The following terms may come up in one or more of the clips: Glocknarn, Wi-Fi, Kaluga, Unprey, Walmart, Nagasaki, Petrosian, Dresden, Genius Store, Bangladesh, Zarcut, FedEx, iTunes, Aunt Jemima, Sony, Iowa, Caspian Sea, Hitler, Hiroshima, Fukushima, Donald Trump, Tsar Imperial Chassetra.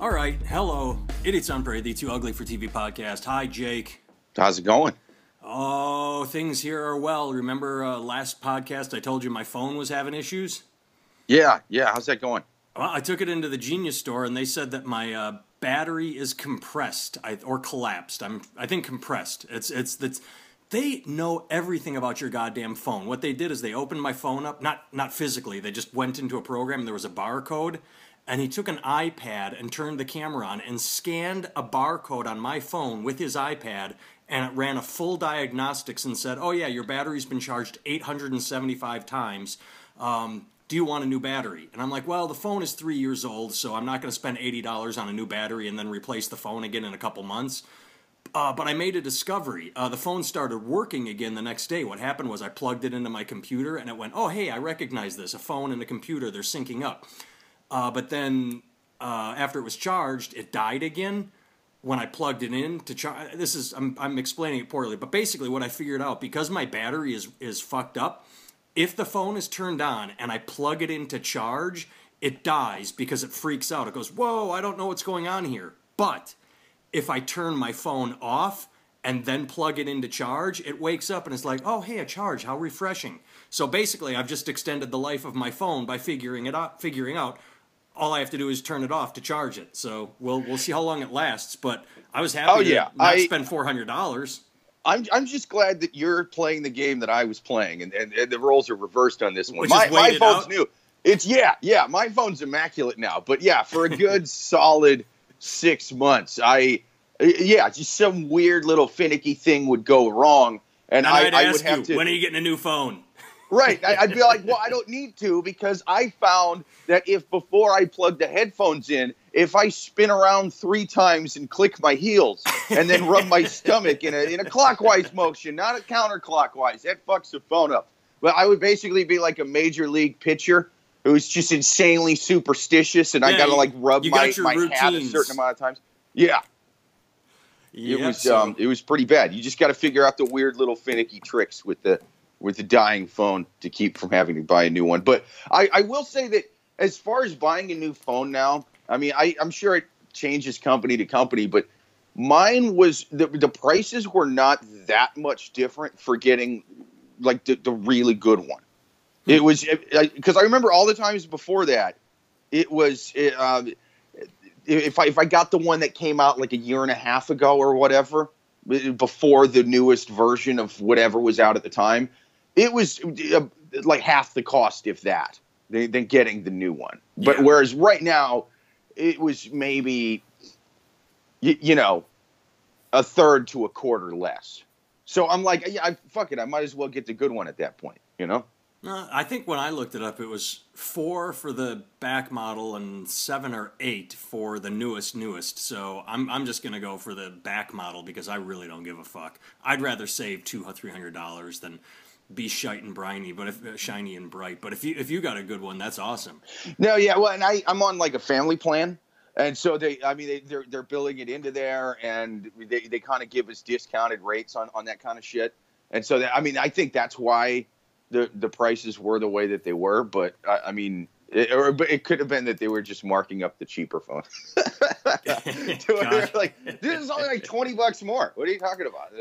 All right, hello. It is Unprey, the Too Ugly for TV podcast. Hi, Jake. How's it going? Oh, things here are well. Remember last podcast I told you my phone was having issues? Yeah. How's that going? Well, I took it into the Genius Store, and they said that my battery is compressed or collapsed. I think compressed. It's they know everything about your goddamn phone. What they did is they opened my phone up, not physically. They just went into a program. There was a barcode, and he took an iPad and turned the camera on and scanned a barcode on my phone with his iPad, and it ran a full diagnostics and said, "Oh yeah, your battery's been charged 875 times. Do you want a new battery?" And I'm like, well, the phone is 3 years old, so I'm not going to spend $80 on a new battery and then replace the phone again in a couple months. But I made a discovery. The phone started working again the next day. What happened was I plugged it into my computer, and it went, oh, hey, I recognize this. A phone and a computer, they're syncing up. But then after it was charged, it died again when I plugged it in to charge. I'm explaining it poorly, but basically what I figured out, because my battery is fucked up, if the phone is turned on and I plug it in to charge, it dies because it freaks out. It goes, whoa, I don't know what's going on here. But if I turn my phone off and then plug it into charge, it wakes up and it's like, oh, hey, a charge, how refreshing. So basically, I've just extended the life of my phone by figuring out all I have to do is turn it off to charge it. So we'll see how long it lasts. But I was happy to not spend $400. I'm just glad that you're playing the game that I was playing, and the roles are reversed on this one. My phone's out. New. It's yeah. My phone's immaculate now, but yeah, for a good solid 6 months, just some weird little finicky thing would go wrong, and I would ask you, when are you getting a new phone? Right, I'd be like, well, I don't need to, because I found that if before I plug the headphones in, if I spin around 3 times and click my heels and then rub my stomach in a clockwise motion, not a counterclockwise, that fucks the phone up. But I would basically be like a major league pitcher who's just insanely superstitious, and I got to like rub my hat a certain amount of times. Yeah. Yep, it was pretty bad. You just got to figure out the weird little finicky tricks with the dying phone to keep from having to buy a new one. But I will say that as far as buying a new phone now, I mean, I'm sure it changes company to company, but mine was the prices were not that much different for getting like the really good one. It was because I remember all the times before that, it was if I got the one that came out like a year and a half ago or whatever, before the newest version of whatever was out at the time, it was like half the cost, if that, than getting the new one. Yeah. But whereas right now, it was maybe, a third to a quarter less. So I'm like, yeah, fuck it. I might as well get the good one at that point, you know? No, I think when I looked it up, it was 4 for the back model and 7 or 8 for the newest. So I'm just gonna go for the back model because I really don't give a fuck. I'd rather save $200 or $300 than be shite and briny. But if shiny and bright, but if you got a good one, that's awesome. No, yeah, well, and I'm on like a family plan, and so they're billing it into there, and they kind of give us discounted rates on that kind of shit, and so I think that's why the prices were the way that they were, but it could have been that they were just marking up the cheaper phone. They're like, this is only like $20 more. What are you talking about?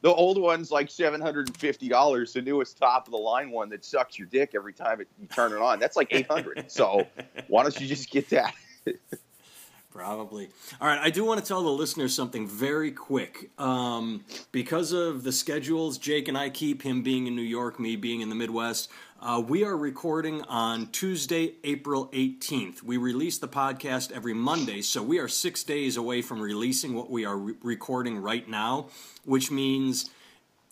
The old one's like $750. The newest top of the line one that sucks your dick every time you turn it on, that's like $800. So why don't you just get that? Probably. All right, I do want to tell the listeners something very quick. Because of the schedules Jake and I keep, him being in New York, me being in the Midwest, we are recording on Tuesday, April 18th. We release the podcast every Monday, so we are 6 days away from releasing what we are recording right now, which means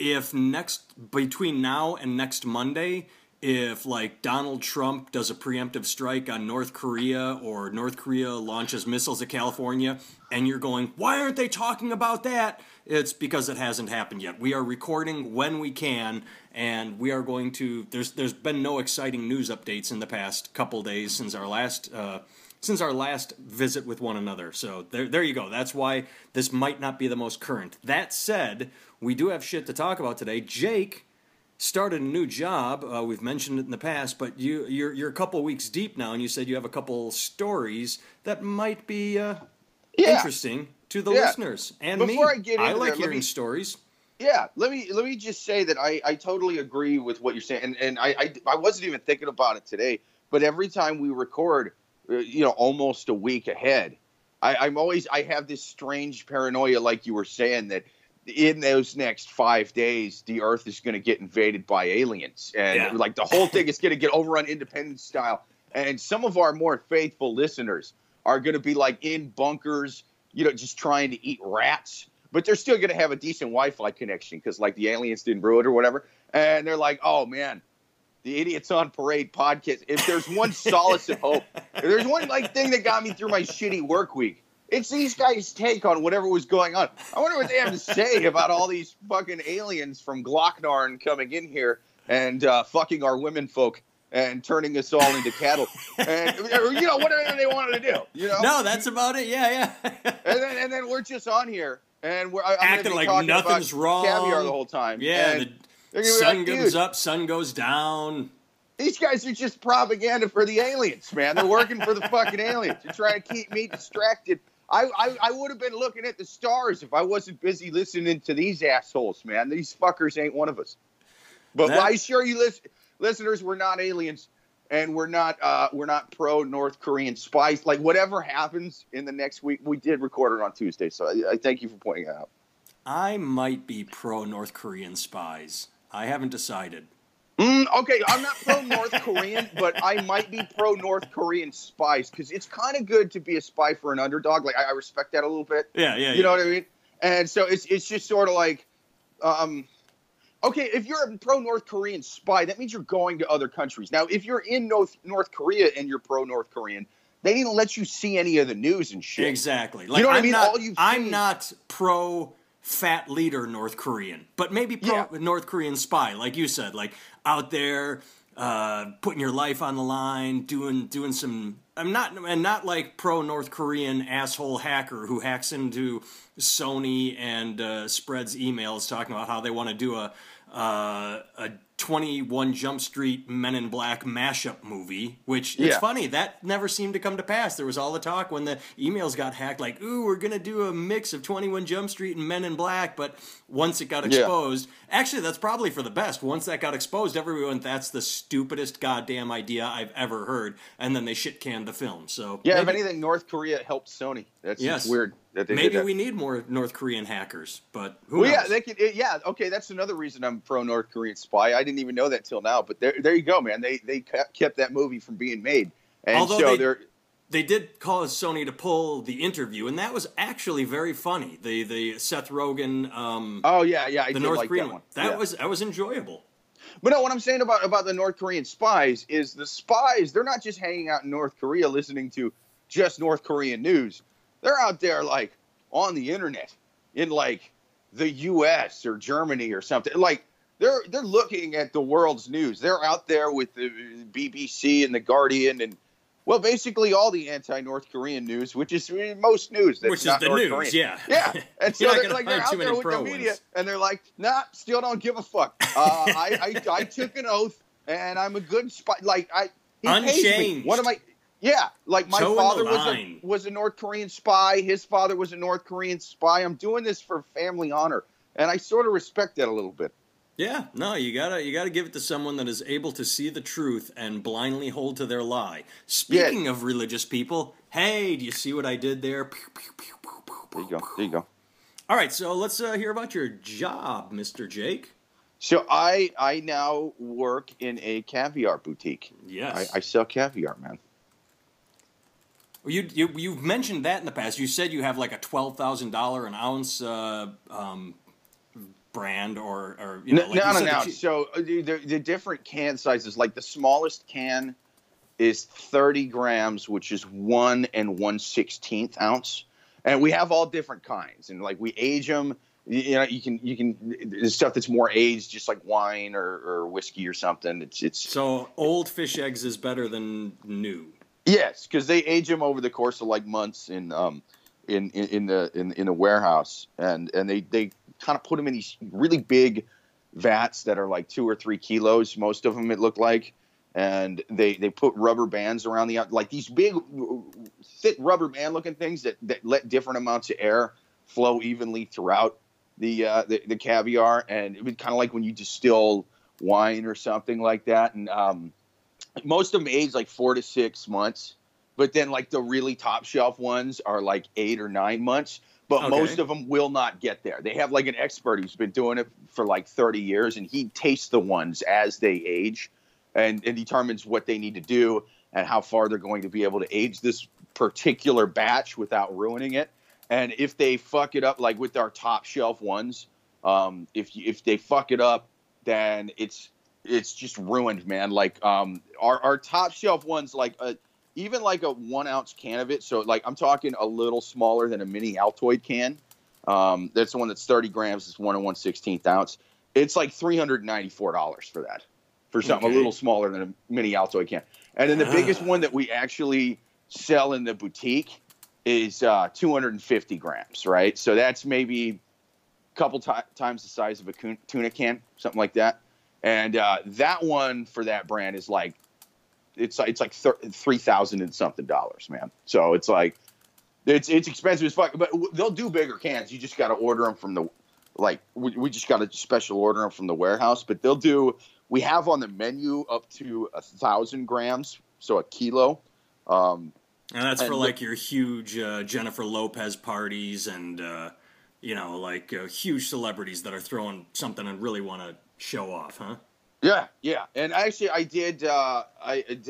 between now and next Monday, if, like, Donald Trump does a preemptive strike on North Korea or North Korea launches missiles at California and you're going, why aren't they talking about that? It's because it hasn't happened yet. We are recording when we can, and we are going to – there's been no exciting news updates in the past couple days since our last visit with one another. So there you go. That's why this might not be the most current. That said, we do have shit to talk about today. Jake started a new job. We've mentioned it in the past, but you're a couple weeks deep now, and you said you have a couple stories that might be interesting to the listeners and Before me. I like hearing stories. Yeah, let me just say that I totally agree with what you're saying, and I wasn't even thinking about it today. But every time we record, almost a week ahead, I have this strange paranoia, like you were saying, that in those next 5 days, the Earth is going to get invaded by aliens, and like the whole thing is going to get overrun Independence style. And some of our more faithful listeners are going to be like in bunkers, just trying to eat rats. But they're still going to have a decent Wi-Fi connection because, like, the aliens didn't brew it or whatever. And they're like, oh, man, the Idiots on Parade podcast. If there's one solace of hope, if there's one, like, thing that got me through my shitty work week, it's these guys' take on whatever was going on. I wonder what they have to say about all these fucking aliens from Glocknarn coming in here and fucking our women folk and turning us all into cattle. And, whatever they wanted to do. No, that's about it. Yeah. And then we're just on here. And we're acting like nothing's wrong. Caviar the whole time. Yeah, and the sun goes up, sun goes down. These guys are just propaganda for the aliens, man. They're working for the fucking aliens. They're trying to keep me distracted. I would have been looking at the stars if I wasn't busy listening to these assholes, man. These fuckers ain't one of us. But I assure you, listeners, we're not aliens, and we're not pro North Korean spies. Like, whatever happens in the next week, we did record it on Tuesday, so I thank you for pointing that out. I might be pro North Korean spies. I haven't decided. Okay, I'm not pro North Korean, but I might be pro North Korean spies because it's kind of good to be a spy for an underdog. Like, I respect that a little bit. Yeah. You know what I mean? And so it's just sort of like, okay, if you're a pro-North Korean spy, that means you're going to other countries. Now, if you're in North Korea and you're pro-North Korean, they didn't let you see any of the news and shit. Exactly. Like, you know what I mean? I'm not pro-fat leader North Korean, but maybe pro-North Korean spy, like you said, like out there putting your life on the line, doing some. I'm not like pro-North Korean asshole hacker who hacks into Sony and spreads emails talking about how they want to do a 21 Jump Street Men in Black mashup movie, which it's funny. That never seemed to come to pass. There was all the talk when the emails got hacked like, ooh, we're going to do a mix of 21 Jump Street and Men in Black. But once it got exposed, actually, that's probably for the best. Once that got exposed, everyone, that's the stupidest goddamn idea I've ever heard. And then they shit canned the film. So yeah, maybe, if anything, North Korea helped Sony. That's just weird. Maybe we need more North Korean hackers, but who knows? Yeah, they could. Yeah, okay, that's another reason I'm pro North Korean spy. I didn't even know that till now, but there you go, man. They kept that movie from being made, and although so they did cause Sony to pull the interview, and that was actually very funny. The Seth Rogen. I did like that one. That was enjoyable. But no, what I'm saying about the North Korean spies is the spies. They're not just hanging out in North Korea listening to just North Korean news. They're out there, like, on the internet in, like, the U.S. or Germany or something. Like, they're looking at the world's news. They're out there with the BBC and the Guardian and, well, basically all the anti-North Korean news, which is most news that's not North Korean. Which is the news, yeah. And so they're out there with the media, and they're like, nah, still don't give a fuck. I took an oath, and I'm a good spy. Like, he pays me. What am I... Yeah, like my father was a North Korean spy. His father was a North Korean spy. I'm doing this for family honor, and I sort of respect that a little bit. Yeah, no, you gotta give it to someone that is able to see the truth and blindly hold to their lie. Speaking of religious people, hey, do you see what I did there? Pew, pew, pew, pew, pew, pew, there you go. All right, so let's hear about your job, Mr. Jake. So I now work in a caviar boutique. Yes, I sell caviar, man. You've mentioned that in the past. You said you have like a $12,000 an ounce brand or not an ounce. So the different can sizes, like the smallest can is 30 grams, which is 1 1/16 ounce, and we have all different kinds. And like we age them. You can there's stuff that's more aged, just like wine or whiskey or something. It's so old fish eggs is better than new. Yes, because they age them over the course of like months in the warehouse, and they kind of put them in these really big vats that are like 2 or 3 kilos, most of them it looked like. And they put rubber bands around the – like these big, thick rubber band-looking things that let different amounts of air flow evenly throughout the caviar. And it was kind of like when you distill wine or something like that. And most of them age like 4 to 6 months. But then like the really top shelf ones are like 8 or 9 months. But most of them will not get there. They have like an expert who's been doing it for like 30 years, and he tastes the ones as they age. And determines what they need to do and how far they're going to be able to age this particular batch without ruining it. And if they fuck it up, like with our top shelf ones, if they fuck it up, then it's just ruined, man. Like our top shelf ones, like even like a 1 ounce can of it. So like I'm talking a little smaller than a mini Altoid can. That's the one that's 30 grams. It's 1 1/16th ounce. It's like $394 for that. For something a little smaller than a mini Altoid can. And then the biggest one that we actually sell in the boutique is 250 grams, right? So that's maybe a couple times the size of a tuna can, something like that. And that one for that brand is like, it's like $3,000 and something, man. So it's like, it's expensive as fuck, but they'll do bigger cans. You just got to order them from the, like, we just got to special order them from the warehouse, but they'll do. We have on the menu up to 1,000 grams, so a kilo. And that's for like your huge Jennifer Lopez parties and, you know, like huge celebrities that are throwing something and really want to show off, huh? Yeah, yeah. And actually, I did. Did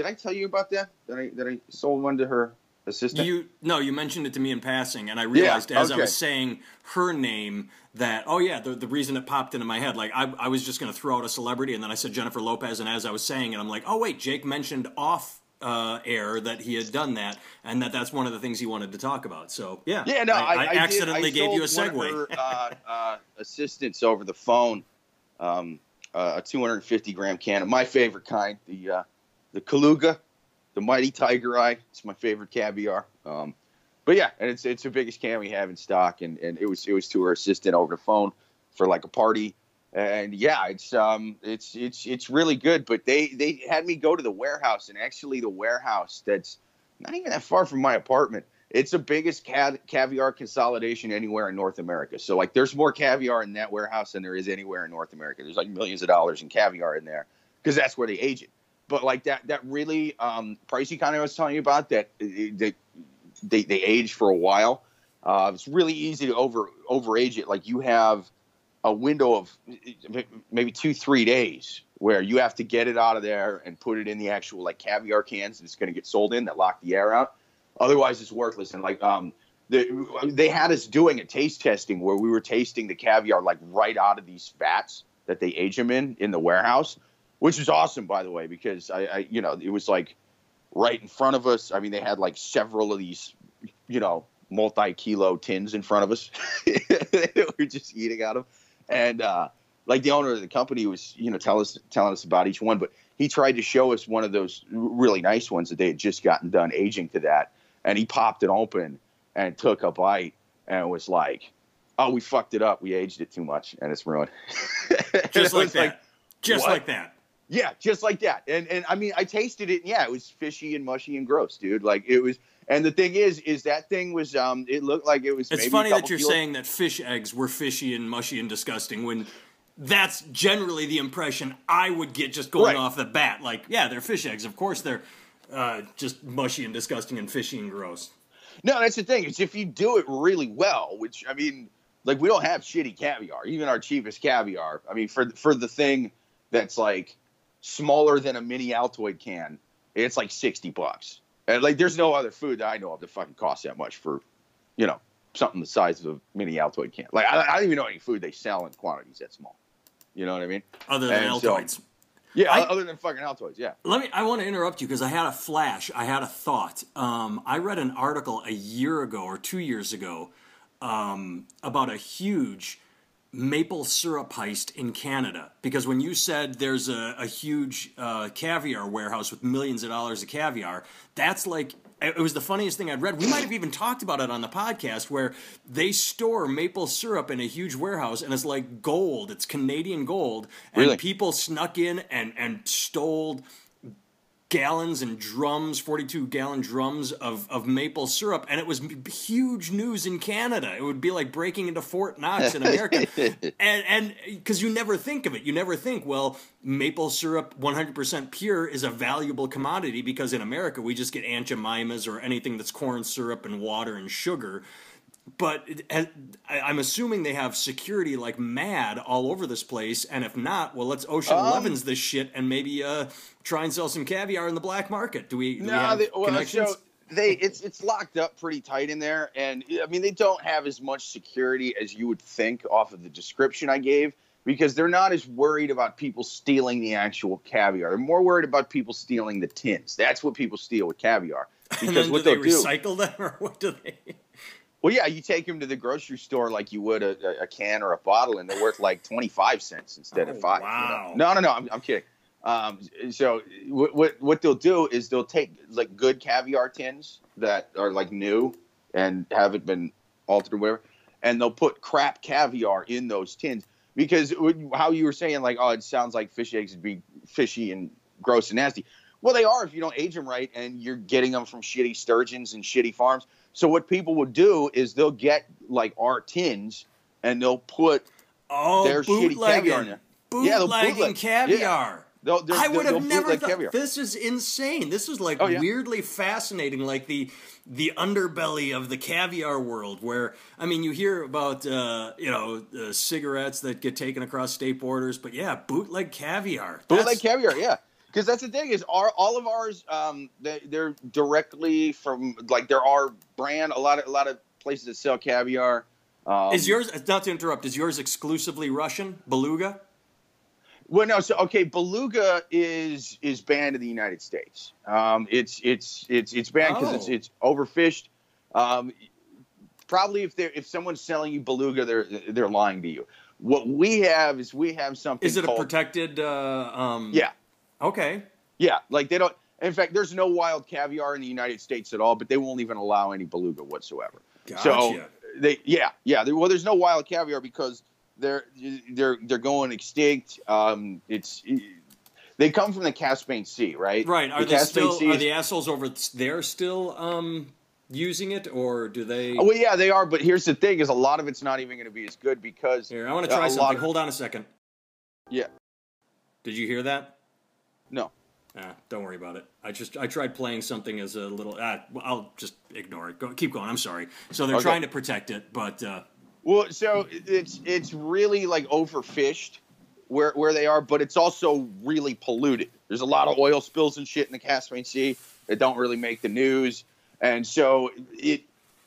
I tell you about that? That I sold one to her assistant? No, you mentioned it to me in passing, and I realized as I was saying her name that, oh yeah, the reason it popped into my head, like I was just going to throw out a celebrity, and then I said Jennifer Lopez, and as I was saying it, I'm like, oh wait, Jake mentioned off air that he had done that, and that's one of the things he wanted to talk about. So yeah, I accidentally gave you a segue. One of her, assistants over the phone, a 250 gram can of my favorite kind, the Kaluga. The mighty tiger eye. It's my favorite caviar. But yeah, and it's the biggest can we have in stock, and it was to her assistant over the phone for like a party. And yeah, it's really good. But they had me go to the warehouse, and actually the warehouse that's not even that far from my apartment. It's the biggest caviar consolidation anywhere in North America. So like there's more caviar in that warehouse than there is anywhere in North America. There's like millions of dollars in caviar in there because that's where they age it. But like that really pricey kind I was telling you about, that they age for a while. It's really easy to overage it. Like you have a window of maybe 2-3 days where you have to get it out of there and put it in the actual like caviar cans that it's going to get sold in that lock the air out. Otherwise, it's worthless. And like they had us doing a taste testing where we were tasting the caviar like right out of these vats that they age them in the warehouse. Which was awesome, by the way, because it was like right in front of us. I mean, they had like several of these, multi-kilo tins in front of us. We were just eating out of, and like the owner of the company was, telling us about each one. But he tried to show us one of those really nice ones that they had just gotten done aging to that, and he popped it open and took a bite and was like, "Oh, we fucked it up. We aged it too much, and it's ruined." Just like that. Yeah, just like that. And I mean, I tasted it, and yeah, it was fishy and mushy and gross, dude. Like it was, and the thing is that thing was, it looked like it was. It's maybe funny that you're saying that fish eggs were fishy and mushy and disgusting when that's generally the impression I would get just going off the bat. Like, yeah, they're fish eggs. Of course they're just mushy and disgusting and fishy and gross. No, that's the thing. It's if you do it really well, which I mean, like we don't have shitty caviar, even our cheapest caviar. I mean, for the thing that's like smaller than a mini Altoid can, it's like $60. And like, there's no other food that I know of that fucking costs that much for, something the size of a mini Altoid can. Like, I don't even know any food they sell in quantities that small. You know what I mean? Other than Altoids. So, yeah, other than fucking Altoids, yeah. I want to interrupt you because I had a flash. I had a thought. I read an article a year ago or 2 years ago about a huge maple syrup heist in Canada, because when you said there's a huge caviar warehouse with millions of dollars of caviar, that's like It was the funniest thing I'd read. We might have even talked about it on the podcast, where they store maple syrup in a huge warehouse, and it's like gold. It's Canadian gold. And really? People snuck in and stole gallons and drums, 42-gallon drums of maple syrup, and it was huge news in Canada. It would be like breaking into Fort Knox in America, and because you never think of it. You never think, well, maple syrup 100% pure is a valuable commodity, because in America we just get Aunt Jemimas or anything that's corn syrup and water and sugar. But I'm assuming they have security like mad all over this place, and if not, well, let's Ocean Elevens this shit and maybe try and sell some caviar in the black market. Do we have connections? So it's locked up pretty tight in there, and I mean they don't have as much security as you would think off of the description I gave, because they're not as worried about people stealing the actual caviar. They're more worried about people stealing the tins. That's what people steal with caviar. Because and then what do they recycle them, or what do they? Well, yeah, you take them to the grocery store like you would a can or a bottle, and they're worth like 25 cents instead of 5. Wow. You know? No, I'm kidding. So what they'll do is they'll take like good caviar tins that are like new and haven't been altered or whatever, and they'll put crap caviar in those tins, because how you were saying, like, oh, it sounds like fish eggs would be fishy and gross and nasty. Well, they are if you don't age them right, and you're getting them from shitty sturgeons and shitty farms. So what people would do is they'll get like our tins, and they'll put their shitty caviar in there. Bootlegging caviar. Yeah. I would have never thought. Caviar. This is insane. This is like weirdly fascinating, like the underbelly of the caviar world. Where I mean, you hear about cigarettes that get taken across state borders, but yeah, bootleg caviar. Bootleg caviar, yeah. Because that's the thing is, all of ours, they're directly from, like, they're our brand. A lot of places that sell caviar. Is yours? Not to interrupt. Is yours exclusively Russian? Beluga? Well, no. So okay, Beluga is banned in the United States. It's banned because it's overfished. Probably if someone's selling you Beluga, they're lying to you. What we have is something. Is it called, a protected? Yeah. Okay. Yeah, like they don't. In fact, there's no wild caviar in the United States at all, but they won't even allow any beluga whatsoever. Gotcha. So there's no wild caviar because they're going extinct. They come from the Caspian Sea, right? Right. Are the assholes over there still using it, or do they? Well, yeah, they are. But here's the thing: is a lot of it's not even going to be as good because here I want to try something. Hold on a second. Yeah. Did you hear that? No. Don't worry about it. I tried playing something as a little. I'll just ignore it. Keep going. I'm sorry. So they're trying to protect it, but. Well, so it's really like overfished where they are, but it's also really polluted. There's a lot of oil spills and shit in the Caspian Sea that don't really make the news, and so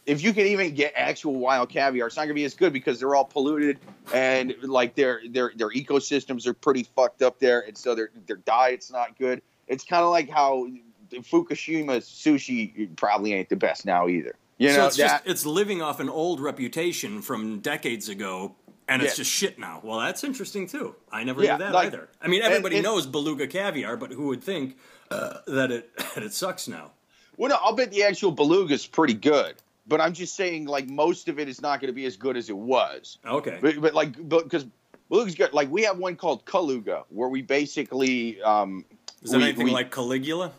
if you can even get actual wild caviar, it's not gonna be as good because they're all polluted, and like their ecosystems are pretty fucked up there, and so their diet's not good. It's kind of like how Fukushima sushi probably ain't the best now either. You know, so it's living off an old reputation from decades ago, and it's just shit now. Well, that's interesting too. I never knew that either. I mean, everybody knows beluga caviar, but who would think that it sucks now? Well, no, I'll bet the actual beluga's pretty good. But I'm just saying, like, most of it is not going to be as good as it was. Okay. But like, because beluga's good. Like, we have one called Kaluga, where we basically is that anything like Caligula,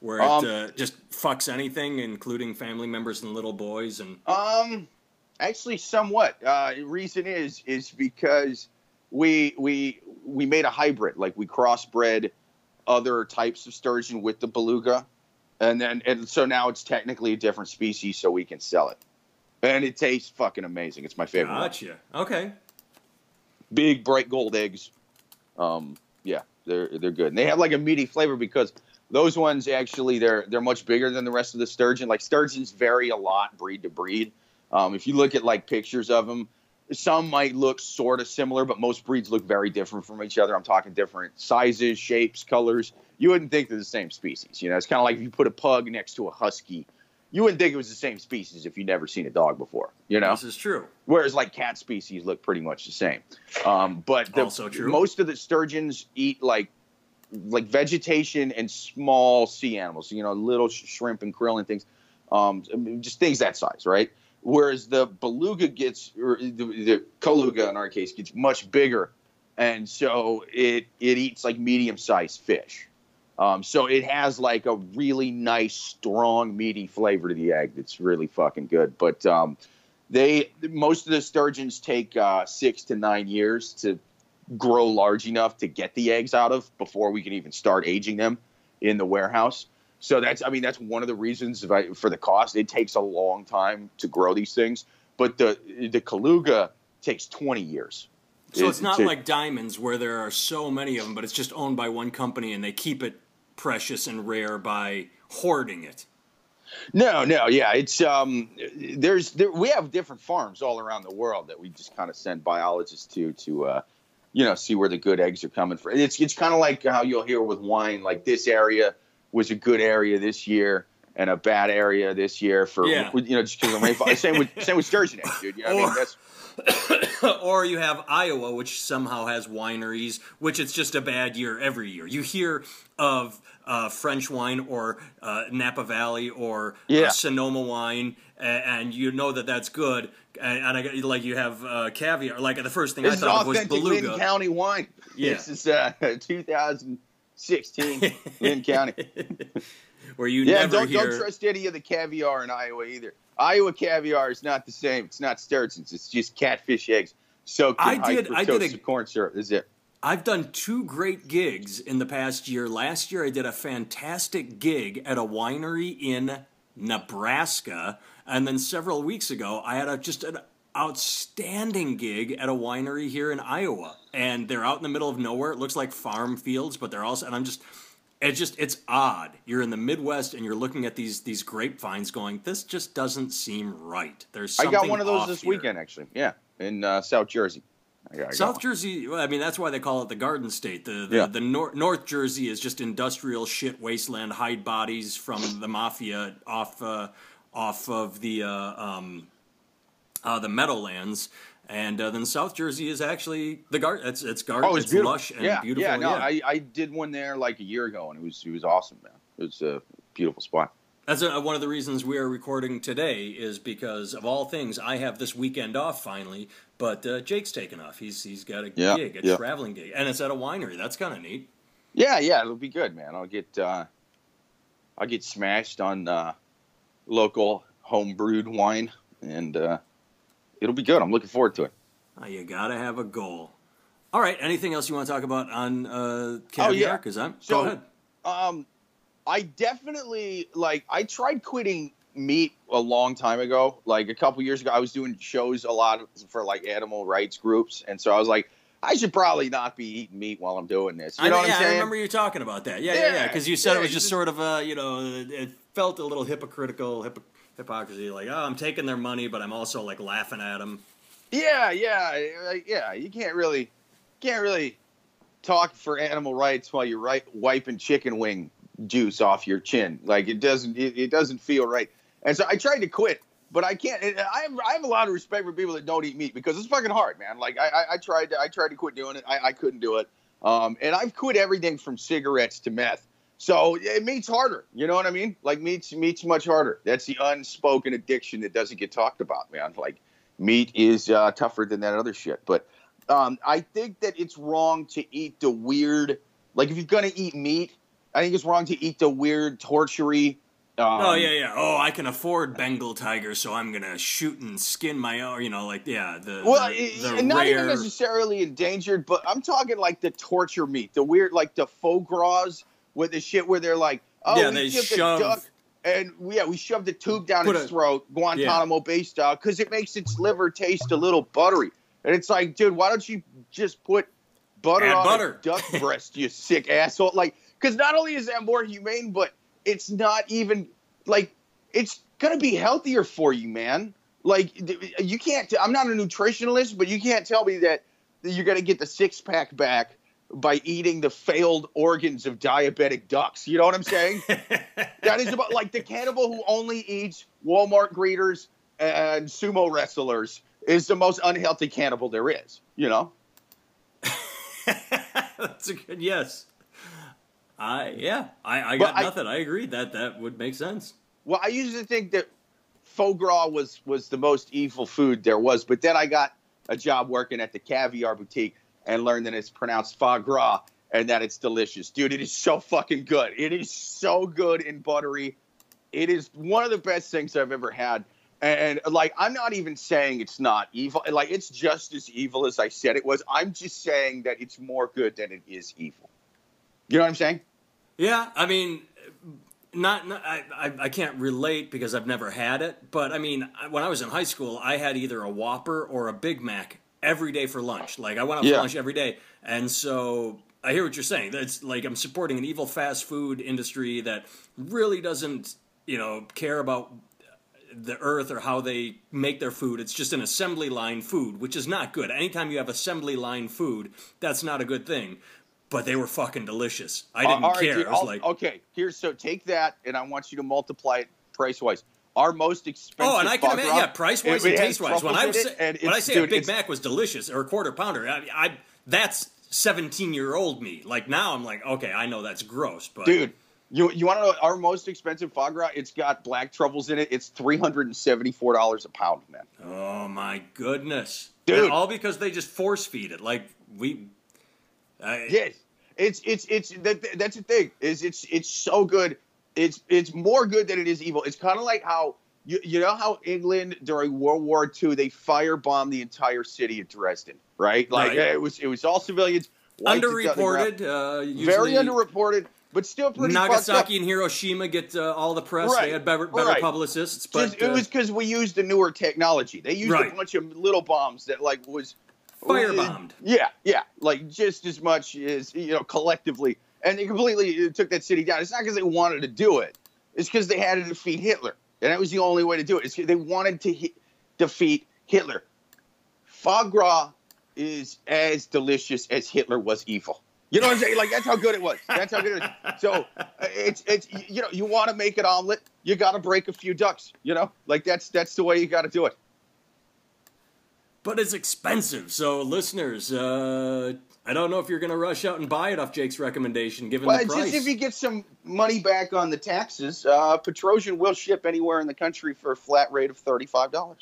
where it just fucks anything, including family members and little boys? And actually, somewhat. The reason is because we made a hybrid. Like, we crossbred other types of sturgeon with the beluga. And so now it's technically a different species, so we can sell it, and it tastes fucking amazing. It's my favorite. Gotcha. One. Okay. Big bright gold eggs. They're good, and they have like a meaty flavor because those ones actually they're much bigger than the rest of the sturgeon. Like sturgeons vary a lot breed to breed. If you look at like pictures of them, some might look sort of similar, but most breeds look very different from each other. I'm talking different sizes, shapes, colors. You wouldn't think they're the same species. You know, it's kind of like if you put a pug next to a husky. You wouldn't think it was the same species if you'd never seen a dog before, you know? This is true. Whereas, like, cat species look pretty much the same. But most of the sturgeons eat, like, like vegetation and small sea animals, you know, little shrimp and krill and things, just things that size, right? Whereas the beluga gets, or the Kaluga in our case, gets much bigger, and so it eats like medium-sized fish. So it has like a really nice, strong, meaty flavor to the egg that's really fucking good. But most of the sturgeons take 6 to 9 years to grow large enough to get the eggs out of before we can even start aging them in the warehouse. So that's one of the reasons for the cost. It takes a long time to grow these things, but the Kaluga takes 20 years. So it's not like diamonds where there are so many of them, but it's just owned by one company and they keep it precious and rare by hoarding it. No, yeah, it's we have different farms all around the world that we just kind of send biologists to you know, see where the good eggs are coming from. It's kind of like how you'll hear with wine, like this area was a good area this year and a bad area this year for, you know, just because of rainfall. same with sturgeon eggs, dude. You know, or you have Iowa, which somehow has wineries, which it's just a bad year every year. You hear of French wine or Napa Valley or Sonoma wine, and you know that's good. And like you have caviar. Like the first thing I thought of was beluga. This is Linn County wine. Yeah. This is 2016 Linn County. Where you don't trust any of the caviar in Iowa either. Iowa caviar is not the same. It's not sturgeons. It's just catfish eggs soaked in high fructose corn syrup. That's it. I've done 2 great gigs in the past year. Last year I did a fantastic gig at a winery in Nebraska, and then several weeks ago I had just an outstanding gig at a winery here in Iowa. And they're out in the middle of nowhere. It looks like farm fields, but they're also, and I'm just, it's just, it's odd. You're in the Midwest and you're looking at these grapevines going, this just doesn't seem right. There's something off. I got one of those this weekend, actually. Yeah, in South Jersey. South Jersey, well, I mean, that's why they call it the Garden State. The North Jersey is just industrial shit wasteland, hide bodies from the mafia off of the Meadowlands. And then South Jersey is actually the garden. It's garden. Oh, it's beautiful. Lush and beautiful. Yeah, no, I did one there like a year ago, and it was awesome, man. It was a beautiful spot. That's one of the reasons we are recording today is because of all things. I have this weekend off finally, but Jake's taken off. He's got a gig, a traveling gig, and it's at a winery. That's kind of neat. Yeah, it'll be good, man. I'll get smashed on local home brewed wine and. It'll be good. I'm looking forward to it. Oh, you got to have a goal. All right. Anything else you want to talk about on caviar? Oh, yeah. Go ahead. I definitely, I tried quitting meat a long time ago. Like, a couple years ago, I was doing shows a lot for, animal rights groups. And so I was like, I should probably not be eating meat while I'm doing this. You know what I'm saying? I remember you talking about that. Yeah. Because you said it was just sort of, it felt a little hypocritical. Hypocrisy, I'm taking their money, but I'm also laughing at them. Yeah. You can't really talk for animal rights while you're wiping chicken wing juice off your chin. It doesn't feel right. And so I tried to quit, but I can't. And I have a lot of respect for people that don't eat meat because it's fucking hard, man. I tried to quit doing it. I couldn't do it. And I've quit everything from cigarettes to meth. So meat's harder, you know what I mean? Meat's much harder. That's the unspoken addiction that doesn't get talked about, man. Meat is tougher than that other shit. But I think that it's wrong to eat the weird. If you're gonna eat meat, I think it's wrong to eat the weird, torture-y. Oh, I can afford Bengal tiger, so I'm gonna shoot and skin my own. Not even necessarily endangered, but I'm talking the torture meat, the weird, the faux gras. With the shit where they're we shoved a duck and we shoved the tube down his throat, Guantanamo Bay style, because it makes its liver taste a little buttery. And it's like, dude, why don't you just put butter on a duck breast, you sick asshole? Because not only is that more humane, but it's not even it's gonna be healthier for you, man. You can't. I'm not a nutritionalist, but you can't tell me that you're gonna get the six-pack back by eating the failed organs of diabetic ducks. You know what I'm saying? That is about the cannibal who only eats Walmart greeters and sumo wrestlers is the most unhealthy cannibal there is, you know? That's a good yes. I got nothing. I agree that would make sense. Well, I used to think that foie gras was the most evil food there was, but then I got a job working at the Caviar Boutique and learned that it's pronounced foie gras and that it's delicious. Dude, it is so fucking good. It is so good and buttery. It is one of the best things I've ever had. And like, I'm not even saying it's not evil. Like, it's just as evil as I said it was. I'm just saying that it's more good than it is evil. You know what I'm saying? Yeah, I mean, I can't relate because I've never had it. But, I mean, when I was in high school, I had either a Whopper or a Big Mac every day for lunch. Like, I went out for lunch every day. And so I hear what you're saying. That's like I'm supporting an evil fast food industry that really doesn't, you know, care about the earth or how they make their food. It's just an assembly line food, which is not good. Anytime you have assembly line food, that's not a good thing. But they were fucking delicious. I didn't care. Dude, I was like, okay, so take that, and I want you to multiply it price-wise. Our most expensive. Oh, and I can imagine, price-wise and taste-wise. When I say a Big Mac was delicious or a Quarter Pounder, I that's 17-year-old me. Like now, I'm like, okay, I know that's gross, but dude. You want to know our most expensive foie gras? It's got black truffles in it. It's $374 a pound, man. Oh, my goodness. Dude. And all because they just force feed it. Like, yes. That's the thing. It's so good. It's more good than it is evil. It's kind of like how, you know how England during World War II, they firebombed the entire city of Dresden, right? Like, right. It was all civilians. Underreported. Very underreported. But still pretty Nagasaki and Hiroshima get all the press. Right. They had better publicists. But it was because we used the newer technology. They used a bunch of little bombs that like was firebombed. Yeah, like just as much as collectively, and they completely took that city down. It's not because they wanted to do it. It's because they had to defeat Hitler, and that was the only way to do it. It's they wanted to defeat Hitler. Foie gras is as delicious as Hitler was evil. You know what I'm saying? Like, that's how good it was. That's how good it was. So, it's you want to make an omelet, you got to break a few ducks, Like, that's the way you got to do it. But it's expensive. So, listeners, I don't know if you're going to rush out and buy it off Jake's recommendation, given the price. Just if you get some money back on the taxes, Petrosian will ship anywhere in the country for a flat rate of $35.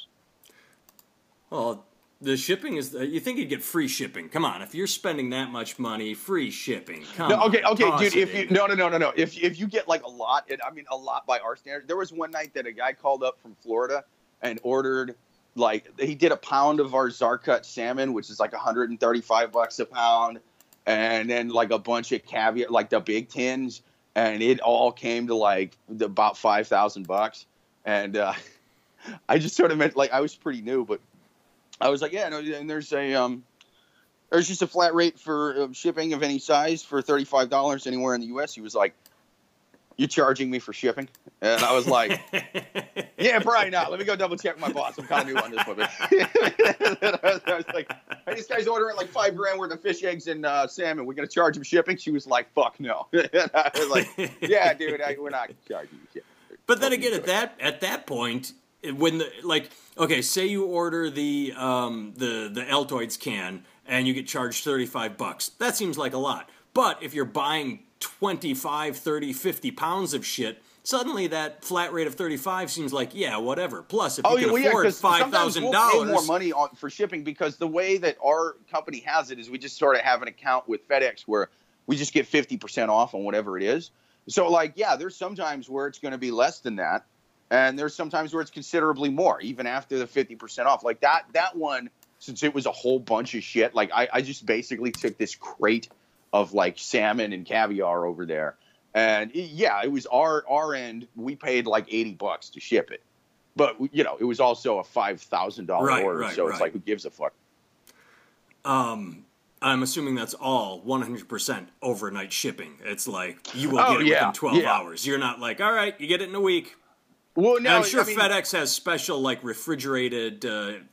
Well, the shipping is. You think you'd get free shipping? Come on, if you're spending that much money, free shipping. Dude. No. If you get like a lot, a lot by our standards. There was one night that a guy called up from Florida and ordered he did a pound of our Zarcut salmon, which is like $135 a pound, and then like a bunch of caviar, like the big tins, and it all came to like about $5,000. And I just sort of meant I was pretty new, but. I was like, and there's just a flat rate for shipping of any size for $35 anywhere in the U.S. He was like, "You charging me for shipping?" And I was like, "Yeah, probably not. Let me go double check my boss. I'm kind of new on this one." I was like, "Hey, this guy's ordering like $5,000 worth of fish, eggs, and salmon. We're gonna charge him shipping?" She was like, "Fuck no." And I was like, "Yeah, dude, we're not charging you." But then again, at that point. When say you order the Altoids can and you get charged $35, that seems like a lot. But if you're buying 25, 30, 50 pounds of shit, suddenly that flat rate of $35 seems like whatever. Plus, if you can afford $5,000, we'll pay more money for shipping because the way that our company has it is we just sort of have an account with FedEx where we just get 50% off on whatever it is. So there's sometimes where it's going to be less than that. And there's sometimes where it's considerably more, even after the 50% off. Like that one, since it was a whole bunch of shit, I just basically took this crate of salmon and caviar over there. And it was our end. We paid $80 to ship it. But, it was also a $5,000 order. It's who gives a fuck? I'm assuming that's all 100% overnight shipping. It's you will get it within 12 hours. You're not all right, you get it in a week. Well, no, I'm sure FedEx has special, refrigerated.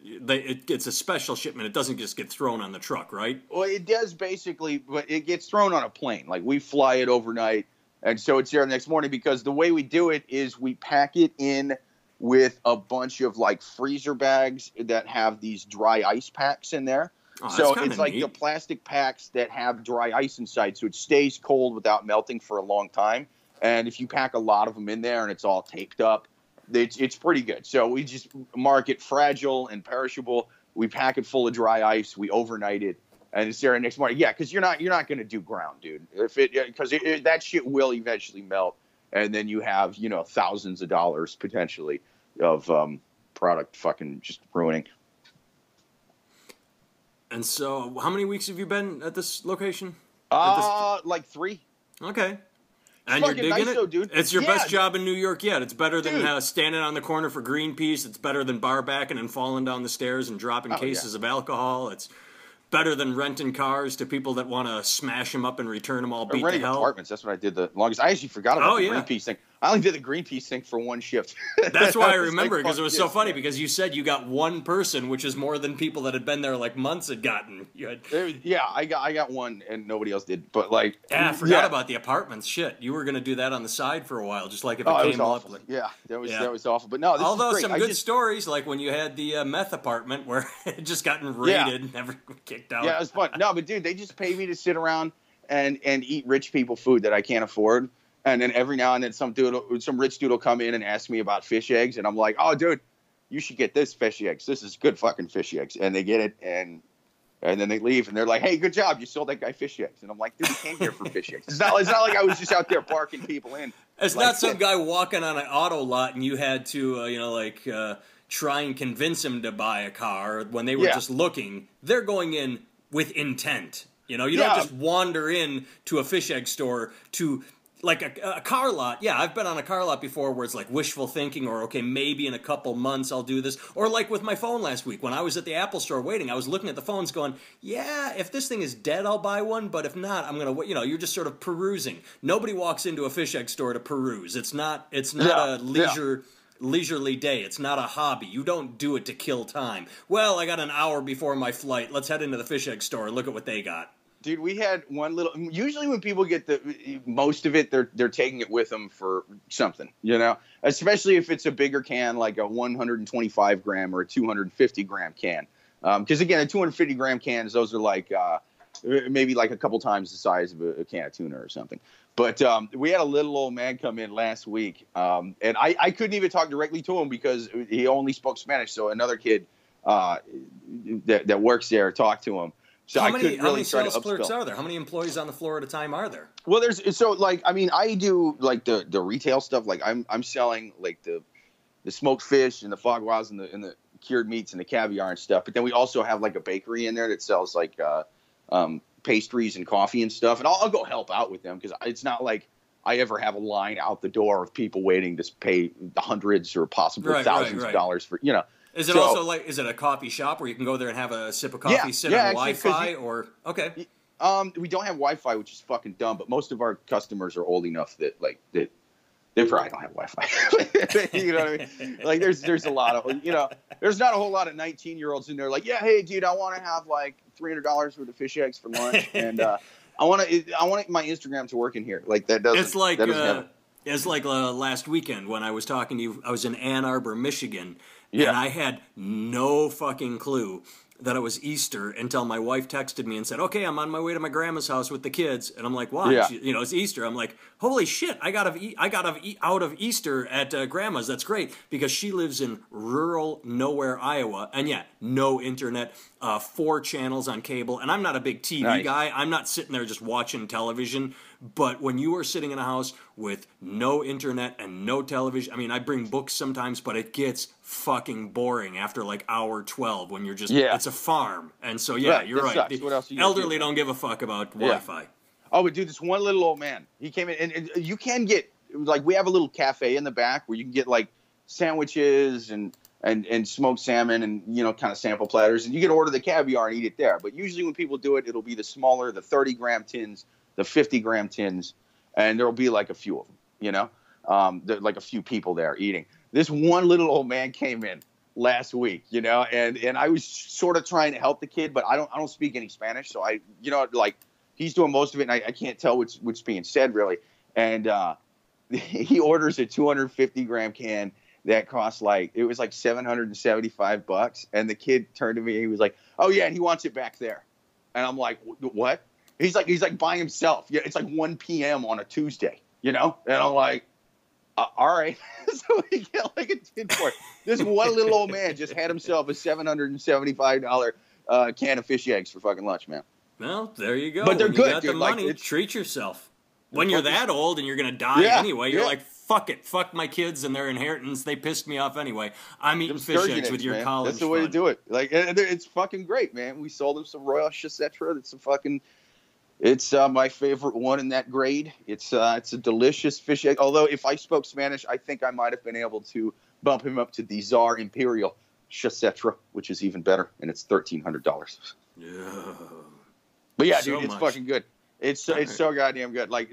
It's a special shipment. It doesn't just get thrown on the truck, right? Well, it does basically, but it gets thrown on a plane. We fly it overnight, and so it's there the next morning. Because the way we do it is we pack it in with a bunch of freezer bags that have these dry ice packs in there. Oh, so it's like neat. The plastic packs that have dry ice inside, so it stays cold without melting for a long time. And if you pack a lot of them in there and it's all taped up, it's pretty good. So we just mark it fragile and perishable. We pack it full of dry ice. We overnight it, and it's there the next morning. Yeah, because you're not going to do ground, dude. If it because that shit will eventually melt, and then you have thousands of dollars potentially of product fucking just ruining. And so, how many weeks have you been at this location? Like 3. Okay. And you're digging it? Dude. It's your best job in New York yet. It's better than standing on the corner for Greenpeace. It's better than bar backing and falling down the stairs and dropping cases of alcohol. It's better than renting cars to people that want to smash them up and return them all beat to hell. Apartments. That's what I did the longest. I actually forgot about the Greenpeace thing. I only did the Greenpeace thing for one shift. That's why I remember it, because it was so funny, because you said you got one person, which is more than people that had been there like months had gotten. I got one and nobody else did. But like, I forgot about the apartments. Shit, you were going to do that on the side for a while, just like if it came up. Like, that was awful. But no, this is great. Some good stories, like when you had the meth apartment where it just gotten raided, never kicked out. Yeah, it was fun. No, but dude, they just pay me to sit around and eat rich people food that I can't afford. And then every now and then some rich dude will come in and ask me about fish eggs. And I'm like, oh, dude, you should get this fish eggs. This is good fucking fish eggs. And they get it, and then they leave. And they're like, hey, good job. You sold that guy fish eggs. And I'm like, dude, we came here for fish eggs. It's not like I was just out there barking people in. It's like, not some guy walking on an auto lot and you had to, try and convince him to buy a car when they were just looking. They're going in with intent. You don't just wander in to a fish egg store to... Like a car lot. Yeah, I've been on a car lot before where it's like wishful thinking or, okay, maybe in a couple months I'll do this. Or like with my phone last week when I was at the Apple store waiting, I was looking at the phones going, yeah, if this thing is dead, I'll buy one. But if not, I'm going to, you're just sort of perusing. Nobody walks into a fish egg store to peruse. It's not a leisurely day. It's not a hobby. You don't do it to kill time. Well, I got an hour before my flight. Let's head into the fish egg store and look at what they got. Dude, we had one little. Usually, when people get the most of it, they're taking it with them for something, Especially if it's a bigger can, like a 125 gram or a 250 gram can, because again, a 250 gram cans, those are like maybe like a couple times the size of a can of tuna or something. But we had a little old man come in last week, and I couldn't even talk directly to him because he only spoke Spanish. So another kid that works there talked to him. So how many sales clerks are there? How many employees on the floor at a time are there? Well, I do like the retail stuff. Like I'm selling like the smoked fish and the foie gras and the cured meats and the caviar and stuff. But then we also have like a bakery in there that sells like pastries and coffee and stuff. And I'll go help out with them because it's not like I ever have a line out the door of people waiting to pay the hundreds or possibly thousands of dollars for Is it also like, is it a coffee shop where you can go there and have a sip of coffee, sit on Wi-Fi or, okay. We don't have Wi-Fi, which is fucking dumb, but most of our customers are old enough that like, they probably don't have Wi-Fi. You know what I mean? Like there's a lot of, there's not a whole lot of 19-year-olds in there like, yeah, hey dude, I want to have like $300 worth of fish eggs for lunch. And, I want my Instagram to work in here. Like that doesn't, it's like, it's like last weekend when I was talking to you, I was in Ann Arbor, Michigan, and I had no fucking clue that it was Easter until my wife texted me and said, okay, I'm on my way to my grandma's house with the kids. And I'm like, wow, it's Easter. I'm like, holy shit, I got out of Easter at grandma's. That's great, because she lives in rural nowhere, Iowa. And no internet, 4 channels on cable. And I'm not a big TV guy. I'm not sitting there just watching television. But when you are sitting in a house with no internet and no television, I mean, I bring books sometimes, but it gets fucking boring after like hour 12 when you're just, it's a farm. And so, you're right. What else are you elderly don't give a fuck about Wi-Fi. Oh, but dude, this one little old man, he came in and you can get, like, we have a little cafe in the back where you can get like sandwiches and smoked salmon and, kind of sample platters. And you can order the caviar and eat it there. But usually when people do it, it'll be the smaller, the 30-gram tins, the 50-gram tins, and there'll be like a few of them, like a few people there eating. This one little old man came in last week, and I was sort of trying to help the kid, but I don't speak any Spanish. So he's doing most of it and I can't tell what's being said really. And he orders a 250 gram can that cost like, it was like $775. And the kid turned to me, he was like, oh yeah, and he wants it back there. And I'm like, what? He's like by himself. Yeah, it's like 1 p.m. on a Tuesday, you know? And I'm like, all right. So he got like a tin for it. This one little old man just had himself a $775 can of fish eggs for fucking lunch, man. Well, there you go. But they're good, dude. You got the money, like, treat yourself. When you're that old and you're going to die anyway, you're like, fuck it. Fuck my kids and their inheritance. They pissed me off anyway. I'm eating fish eggs with your college That's the way to do it. Like, it's fucking great, man. We sold them some Royal Chassetra. That's a fucking... It's my favorite one in that grade. It's a delicious fish egg. Although, if I spoke Spanish, I think I might have been able to bump him up to the Tsar Imperial Chassetra, which is even better, and it's $1,300. Yeah. But yeah, dude, it's fucking good. It's so goddamn good. Like,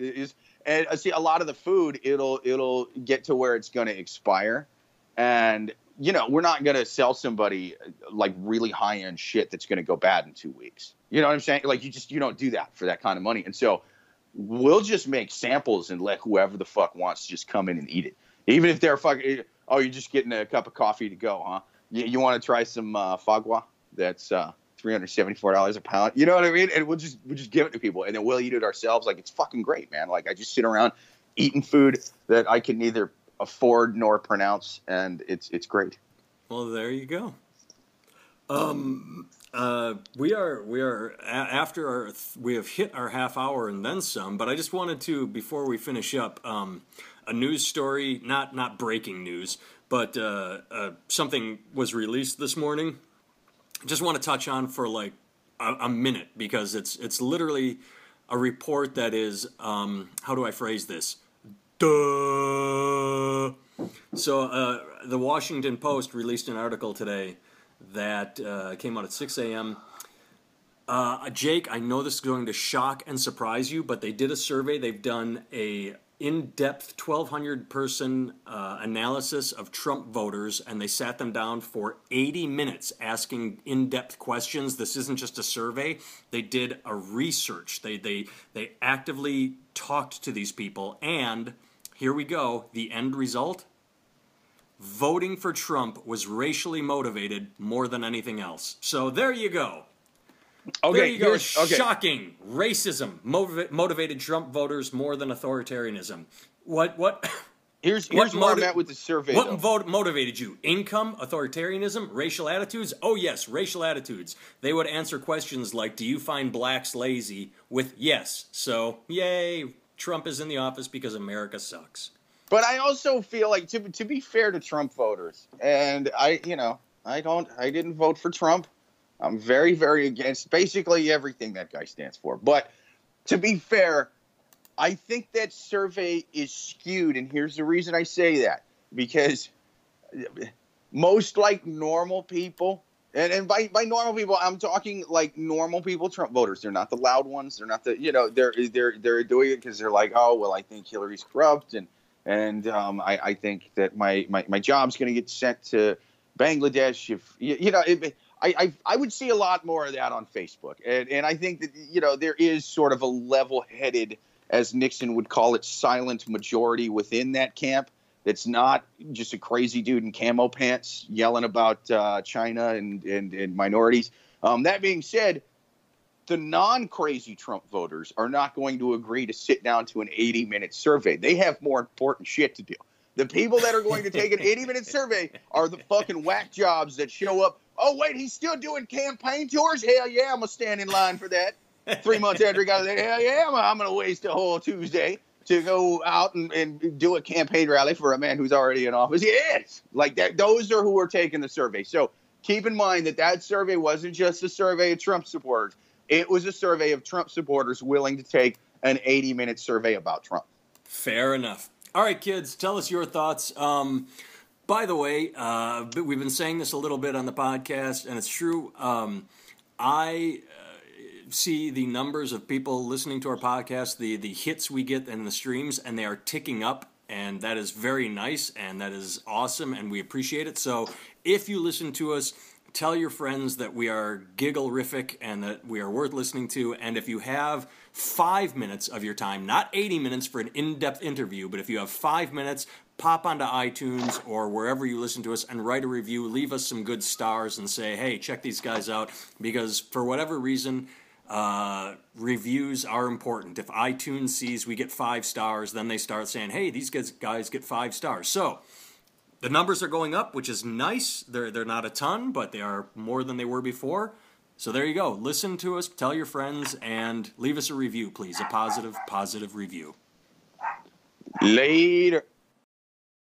and see, a lot of the food, it'll get to where it's going to expire, and you know we're not going to sell somebody like really high end shit that's going to go bad in 2 weeks. You know what I'm saying? Like, you don't do that for that kind of money. And so we'll just make samples and let whoever the fuck wants to just come in and eat it. Even if they're fucking, oh, you're just getting a cup of coffee to go, huh? You want to try some fagua? That's $374 a pound. You know what I mean? And we'll just give it to people, and then we'll eat it ourselves. Like, it's fucking great, man. Like, I just sit around eating food that I can neither afford nor pronounce, and it's great. Well, there you go. We are after we have hit our half hour and then some, but I just wanted to, before we finish up, a news story, not breaking news, but something was released this morning. Just want to touch on for like a minute, because it's literally a report that is, how do I phrase this? Duh. So the Washington Post released an article today that came out at 6 a.m. Jake, I know this is going to shock and surprise you, but they did a survey. They've done a in-depth 1,200-person analysis of Trump voters, and they sat them down for 80 minutes asking in-depth questions. This isn't just a survey. They did a research. They actively talked to these people, and here we go, the end result. Voting for Trump was racially motivated more than anything else. So there you go. Okay, there you go. Shocking. Racism motivated Trump voters more than authoritarianism. What? Here's where I'm at with the survey. What motivated you? Income, authoritarianism, racial attitudes? Oh, yes, racial attitudes. They would answer questions like, do you find blacks lazy? With yes. So, yay, Trump is in the office because America sucks. But I also feel like, to be fair to Trump voters, and I didn't vote for Trump. I'm very, very against basically everything that guy stands for. But to be fair, I think that survey is skewed, and here's the reason I say that. Because most like normal people, and by normal people, I'm talking like normal people, Trump voters. They're not the loud ones. They're not the, they're doing it because they're like, oh, well, I think Hillary's corrupt, and I think that my job's going to get sent to Bangladesh. If I would see a lot more of that on Facebook. And I think that, there is sort of a level-headed, as Nixon would call it, silent majority within that camp. That's not just a crazy dude in camo pants yelling about China and minorities. That being said, the non-crazy Trump voters are not going to agree to sit down to an 80-minute survey. They have more important shit to do. The people that are going to take an 80-minute survey are the fucking whack jobs that show up. Oh, wait, he's still doing campaign tours? Hell yeah, I'm going to stand in line for that. 3 months after he got there, hell yeah, I'm going to waste a whole Tuesday to go out and do a campaign rally for a man who's already in office. Yes! Like, that. Those are who are taking the survey. So keep in mind that survey wasn't just a survey of Trump supporters. It was a survey of Trump supporters willing to take an 80-minute survey about Trump. Fair enough. All right, kids, tell us your thoughts. By the way, we've been saying this a little bit on the podcast, and it's true. I see the numbers of people listening to our podcast, the hits we get and the streams, and they are ticking up, and that is very nice, and that is awesome, and we appreciate it. So if you listen to us, Tell your friends that we are gigglerific and that we are worth listening to. And if you have 5 minutes of your time, not 80 minutes for an in-depth interview, but if you have 5 minutes, pop onto iTunes or wherever you listen to us and write a review. Leave us some good stars and say, hey, check these guys out. Because for whatever reason, reviews are important. If iTunes sees we get 5 stars, then they start saying, hey, these guys get 5 stars. So the numbers are going up, which is nice. They're not a ton, but they are more than they were before. So there you go. Listen to us, tell your friends, and leave us a review, please. A positive review. Later.